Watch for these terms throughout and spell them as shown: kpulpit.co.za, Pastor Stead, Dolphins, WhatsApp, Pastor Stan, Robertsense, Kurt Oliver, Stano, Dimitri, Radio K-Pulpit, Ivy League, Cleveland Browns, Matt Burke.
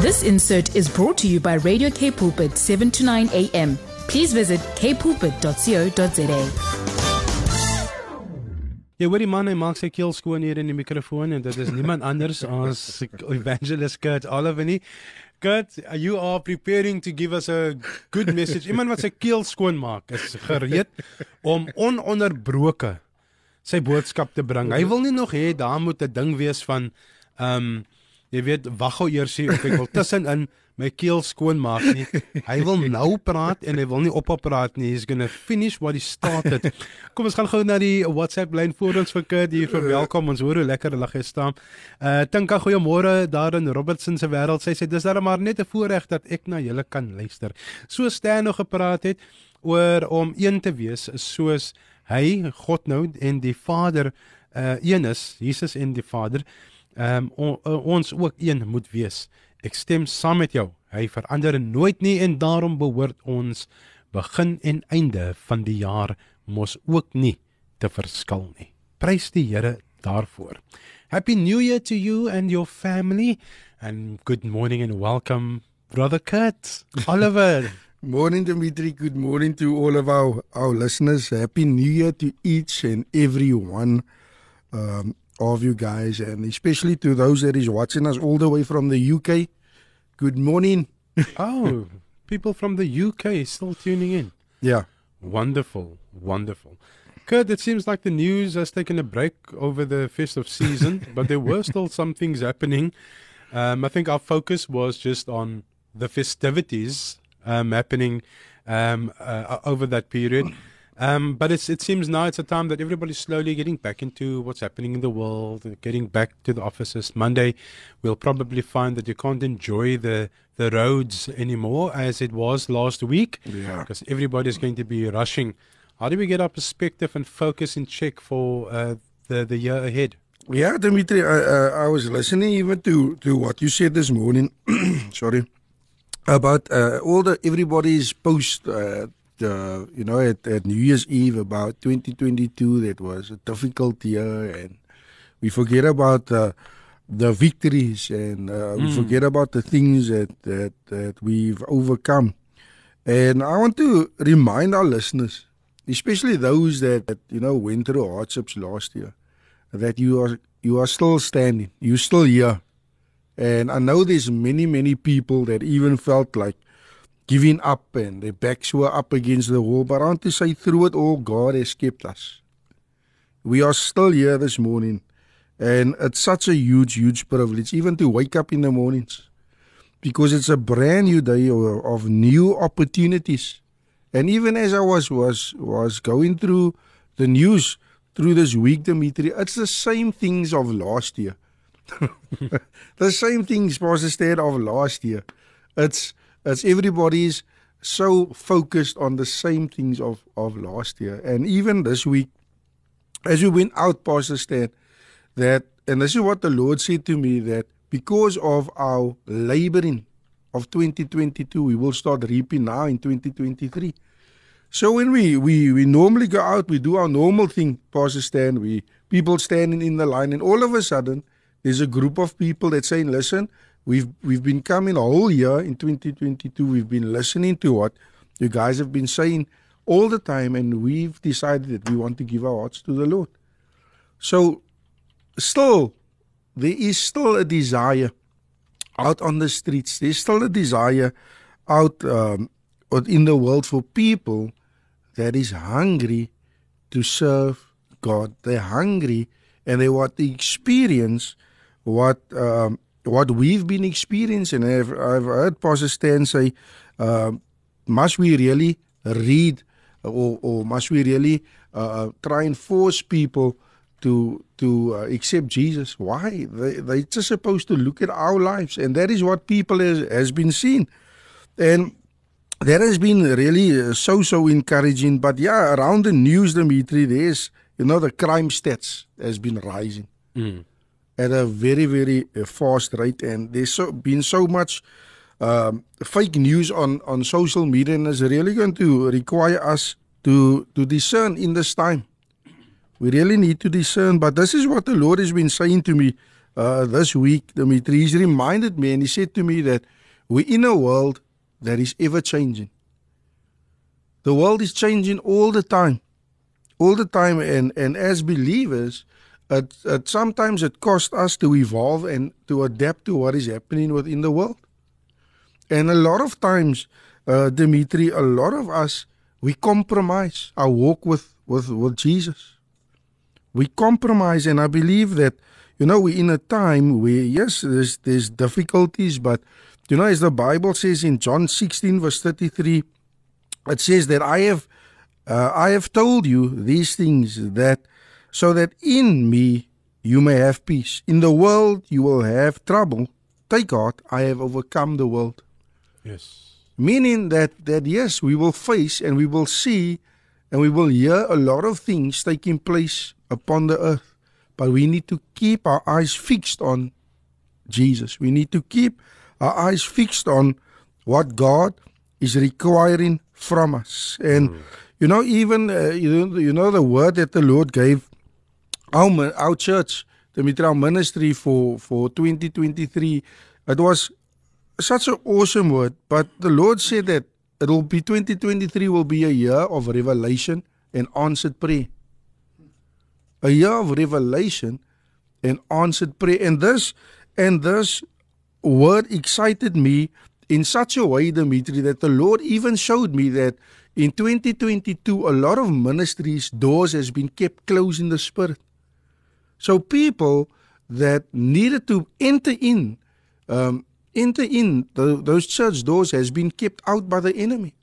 This insert is brought to you by Radio K-Pulpit 7 to 9 a.m. Please visit kpulpit.co.za. Jy hoor die man, hy maak sy keel skoon hier in die microfoon en dit is niemand anders as evangelist Kurt Oliver nie. Kurt, you are preparing to give us a good message. Iemand wat sy keel skoon maak is gereed om ononderbroke sy boodskap te bring. Hy wil nie nog hê daar moet 'n ding wees van jy weet, wag gou eers hier of ek wil tussenin my keel skoon maak nie. Hy wil nou praat en hy wil nie ophou praat nie. He's gonna finish what he started. Kom, ons gaan gou na die WhatsApp lyn voor ons vir Kurt hier verwelkom. Ons hoor hoe lekker lag hy staan. Tinka, goeiemôre daar in Robertsense wêreld. Sy sê dis daar maar net 'n voorreg dat ek na julle kan luister. So Stano gepraat het oor om een te wees soos hy, God nou en die Vader een is, Jesus en die Vader. Ons ook een moet wees. Ek stem saam met jou, hy verander nooit nie en daarom behoort ons begin en einde van die jaar mos ook nie te verskil nie. Prys die Here daarvoor. Happy New Year to you and your family and good morning and welcome Brother Kurt Oliver. Morning Dimitri, good morning to all of our listeners. Happy New Year to each and every one of you guys, and especially to those that is watching us all the way from the UK. Good morning. Oh, people from the UK still tuning in. Yeah. Wonderful, wonderful. Kurt, it seems like the news has taken a break over the festive season, but there were still some things happening. I think our focus was just on the festivities happening over that period. But it seems now it's a time that everybody's slowly getting back into what's happening in the world, and getting back to the offices. Monday, we'll probably find that you can't enjoy the roads anymore as it was last week, because everybody's going to be rushing. How do we get our perspective and focus in check for the year ahead? Yeah, Dimitri, I was listening even to what you said this morning. Sorry, about all the everybody's post. You know, at New Year's Eve about 2022, that was a difficult year, and we forget about the victories, and we forget about the things that we've overcome. And I want to remind our listeners, especially those that you know went through hardships last year, that you are still standing, you're still here. And I know there's many people that even felt like giving up and their backs were up against the wall, but I want to say through it all, God has kept us. We are still here this morning, and it's such a huge privilege even to wake up in the mornings, because it's a brand new day of new opportunities. And even as I was going through the news through this week, Dimitri, it's the same things of last year. The same things, Pastor Stead, of last year. It's everybody's so focused on the same things of last year. And even this week, as we went out, Pastor Stan, and this is what the Lord said to me, that because of our laboring of 2022, we will start reaping now in 2023. So when we normally go out, we do our normal thing, Pastor Stan, people standing in the line, and all of a sudden, there's a group of people that saying, listen, We've been coming a whole year in 2022. We've been listening to what you guys have been saying all the time, and we've decided that we want to give our hearts to the Lord. So still, there is still a desire out on the streets. There's still a desire out in the world for people that is hungry to serve God. They're hungry, and they want to experience what we've been experiencing. I've heard Pastor Stan say, must we really read or must we really try and force people to accept Jesus? Why? They're just supposed to look at our lives, and that is what people has been seeing. And that has been really so encouraging. But yeah, around the news, Dimitri, there's, you know, the crime stats has been rising. At a very fast rate, and there's been so much fake news on social media, and it's really going to require us to discern in this time. We really need to discern, but this is what the Lord has been saying to me this week, Dimitri, he's reminded me, and he said to me that we're in a world that is ever changing. The world is changing all the time, and as believers, sometimes it costs us to evolve and to adapt to what is happening within the world. And a lot of times, Dimitri, a lot of us, we compromise our walk with Jesus. We compromise, and I believe that, we're in a time where, yes, there's difficulties, but, as the Bible says in John 16, verse 33, it says that I have told you these things so that in me you may have peace. In the world you will have trouble. Take heart, I have overcome the world. Yes. Meaning that yes, we will face and we will see and we will hear a lot of things taking place upon the earth. But we need to keep our eyes fixed on Jesus. We need to keep our eyes fixed on what God is requiring from us. And the word that the Lord gave our church, Dimitri, our ministry for 2023, it was such an awesome word. But the Lord said that 2023 will be a year of revelation and answered prayer. A year of revelation and answered prayer. And this word excited me in such a way, Dimitri, that the Lord even showed me that in 2022, a lot of ministries' doors has been kept closed in the Spirit. So people that needed to enter in those church doors has been kept out by the enemy.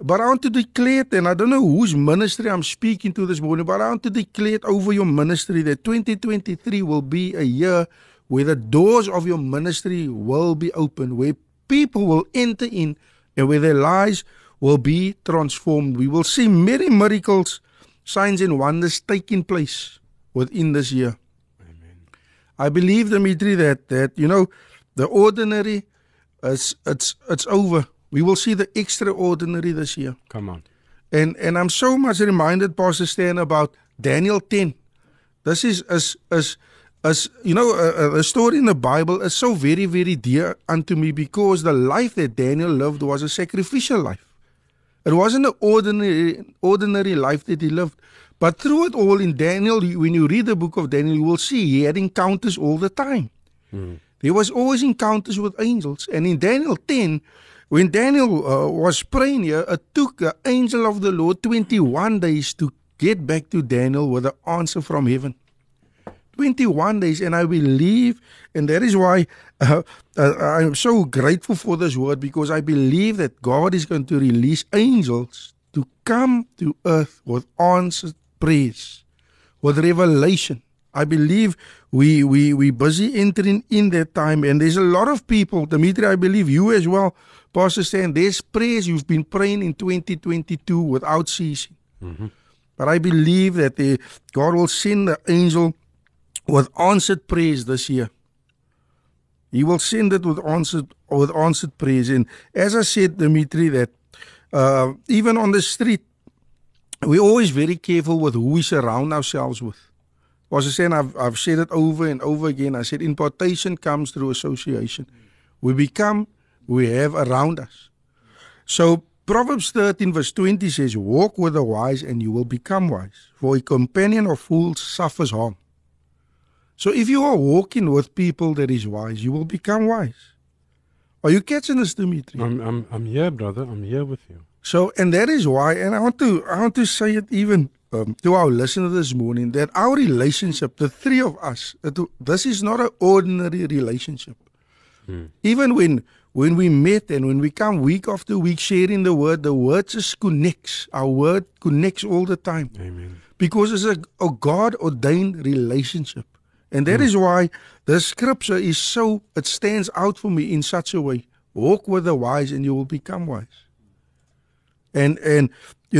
But I want to declare it, and I don't know whose ministry I'm speaking to this morning, but I want to declare it over your ministry that 2023 will be a year where the doors of your ministry will be open, where people will enter in and where their lives will be transformed. We will see many miracles, signs and wonders taking place within this year. Amen. I believe, Dimitri, that the ordinary, it's over. We will see the extraordinary this year. Come on. And I'm so much reminded, Pastor Stan, about Daniel 10. This is a story in the Bible is so very, very dear unto me because the life that Daniel lived was a sacrificial life. It wasn't an ordinary life that he lived. But through it all in Daniel, when you read the book of Daniel, you will see he had encounters all the time. Mm. There was always encounters with angels. And in Daniel 10, when Daniel was praying here, it took the angel of the Lord 21 days to get back to Daniel with an answer from heaven. 21 days, and I believe, and that is why I'm so grateful for this word, because I believe that God is going to release angels to come to earth with answered prayers, with revelation. I believe we busy entering in that time, and there's a lot of people, Dimitri, I believe you as well, Pastor Stan, there's prayers you've been praying in 2022 without ceasing. Mm-hmm. But I believe that God will send the angel with answered prayers this year. He will send it with answered prayers. And as I said, Dimitri, that even on the street, we're always very careful with who we surround ourselves with. As I said, I've said it over and over again. I said impartation comes through association. We become, we have around us. So Proverbs 13 verse 20 says, walk with the wise and you will become wise. For a companion of fools suffers harm. So if you are walking with people that is wise, you will become wise. Are you catching this, Dimitri? I'm here, brother. I'm here with you. So, and that is why, and I want to say it even to our listeners this morning, that our relationship, the three of us, this is not an ordinary relationship. Mm. Even when we met and when we come week after week sharing the word just connects. Our word connects all the time. Amen. Because it's a God-ordained relationship. And that is why the scripture is so, it stands out for me in such a way. Walk with the wise and you will become wise. And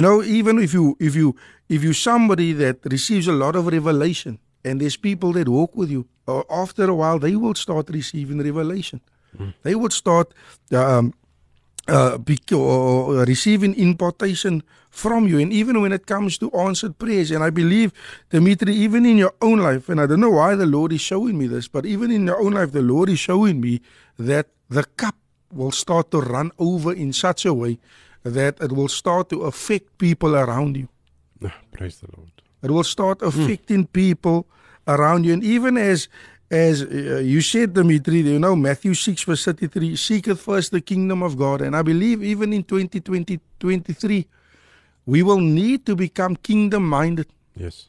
even if you're somebody that receives a lot of revelation and there's people that walk with you, after a while they will start receiving revelation. Mm. They will start receiving impartation from you, and even when it comes to answered prayers. And I believe, Dimitri, even in your own life, and I don't know why the Lord is showing me this, but even in your own life, the Lord is showing me that the cup will start to run over in such a way that it will start to affect people around you. Praise the Lord. It will start affecting people around you. And even as you said, Dimitri, you know, Matthew 6 verse 33, seeketh first the kingdom of God. And I believe even in 2023, we will need to become kingdom-minded. Yes.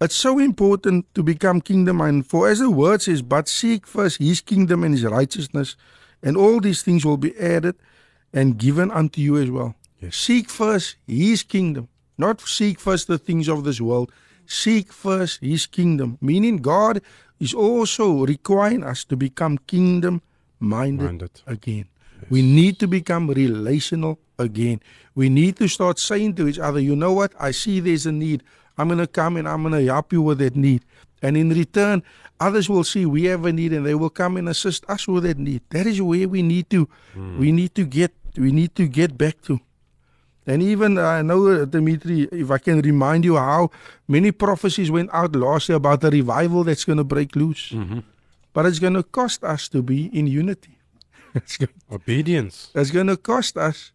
It's so important to become kingdom-minded. For as the word says, but seek first his kingdom and his righteousness, and all these things will be added and given unto you as well. Yes. Seek first his kingdom. Not seek first the things of this world. Seek first his kingdom. Meaning God is also requiring us to become kingdom-minded again. Yes. We need to become relational again. We need to start saying to each other, you know what, I see there's a need. I'm going to come and I'm going to help you with that need. And in return, others will see we have a need and they will come and assist us with that need. That is where we need to get back to. And even, I know, Dimitri, if I can remind you how many prophecies went out last year about the revival that's going to break loose. Mm-hmm. But it's going to cost us to be in unity. Obedience. It's going to cost us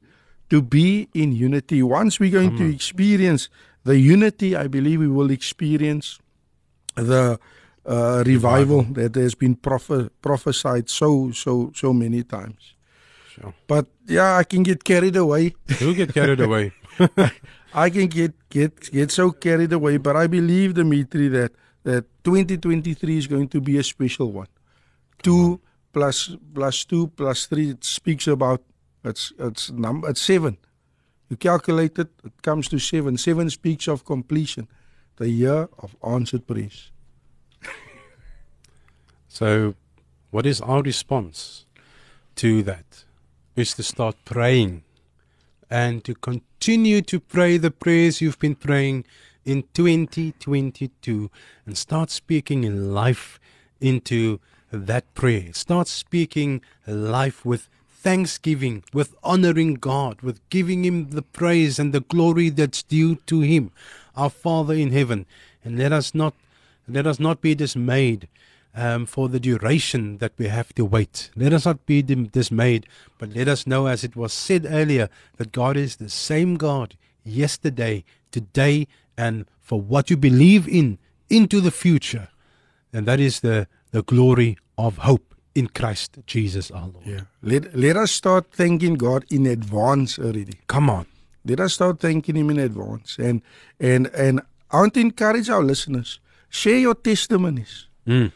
to be in unity. Once we're going to experience the unity, I believe we will experience the revival that has been prophesied so many times. Sure. But yeah, I can get carried away. You get carried away. I can get so carried away, but I believe, Dimitri, that 2023 is going to be a special one. 2 + 2 + 3, it speaks about it's 7. You calculate it comes to 7. 7 speaks of completion, the year of answered prayers. So, what is our response to that? Is to start praying and to continue to pray the prayers you've been praying in 2022, and start speaking in life into that prayer. Start speaking life with thanksgiving, with honoring God, with giving Him the praise and the glory that's due to Him, our Father in heaven. And let us not be dismayed for the duration that we have to wait. Let us not be dismayed, but let us know, as it was said earlier, that God is the same God yesterday, today, and for what you believe in, into the future. And that is the glory of hope in Christ Jesus our Lord. Yeah. Let us start thanking God in advance already. Come on. Let us start thanking Him in advance. And I want to encourage our listeners, share your testimonies. Mm.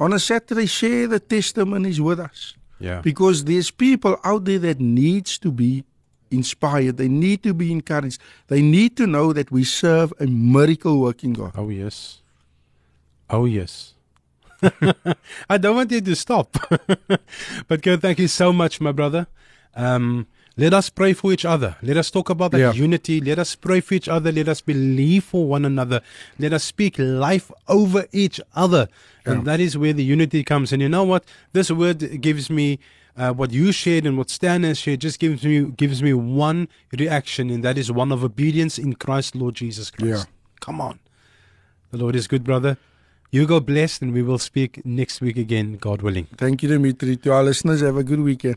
On a Saturday, share the testimonies with us. Yeah. Because there's people out there that needs to be inspired. They need to be encouraged. They need to know that we serve a miracle-working God. Oh, yes. Oh, yes. I don't want you to stop. But, Kurt, thank you so much, my brother. Let us pray for each other. Let us talk about that unity. Let us pray for each other. Let us believe for one another. Let us speak life over each other. Yeah. And that is where the unity comes. And you know what? This word gives me, what you shared and what Stan has shared, just gives me one reaction, and that is one of obedience in Christ, Lord Jesus Christ. Yeah. Come on. The Lord is good, brother. You go blessed, and we will speak next week again, God willing. Thank you, Dimitri. To our listeners, have a good weekend.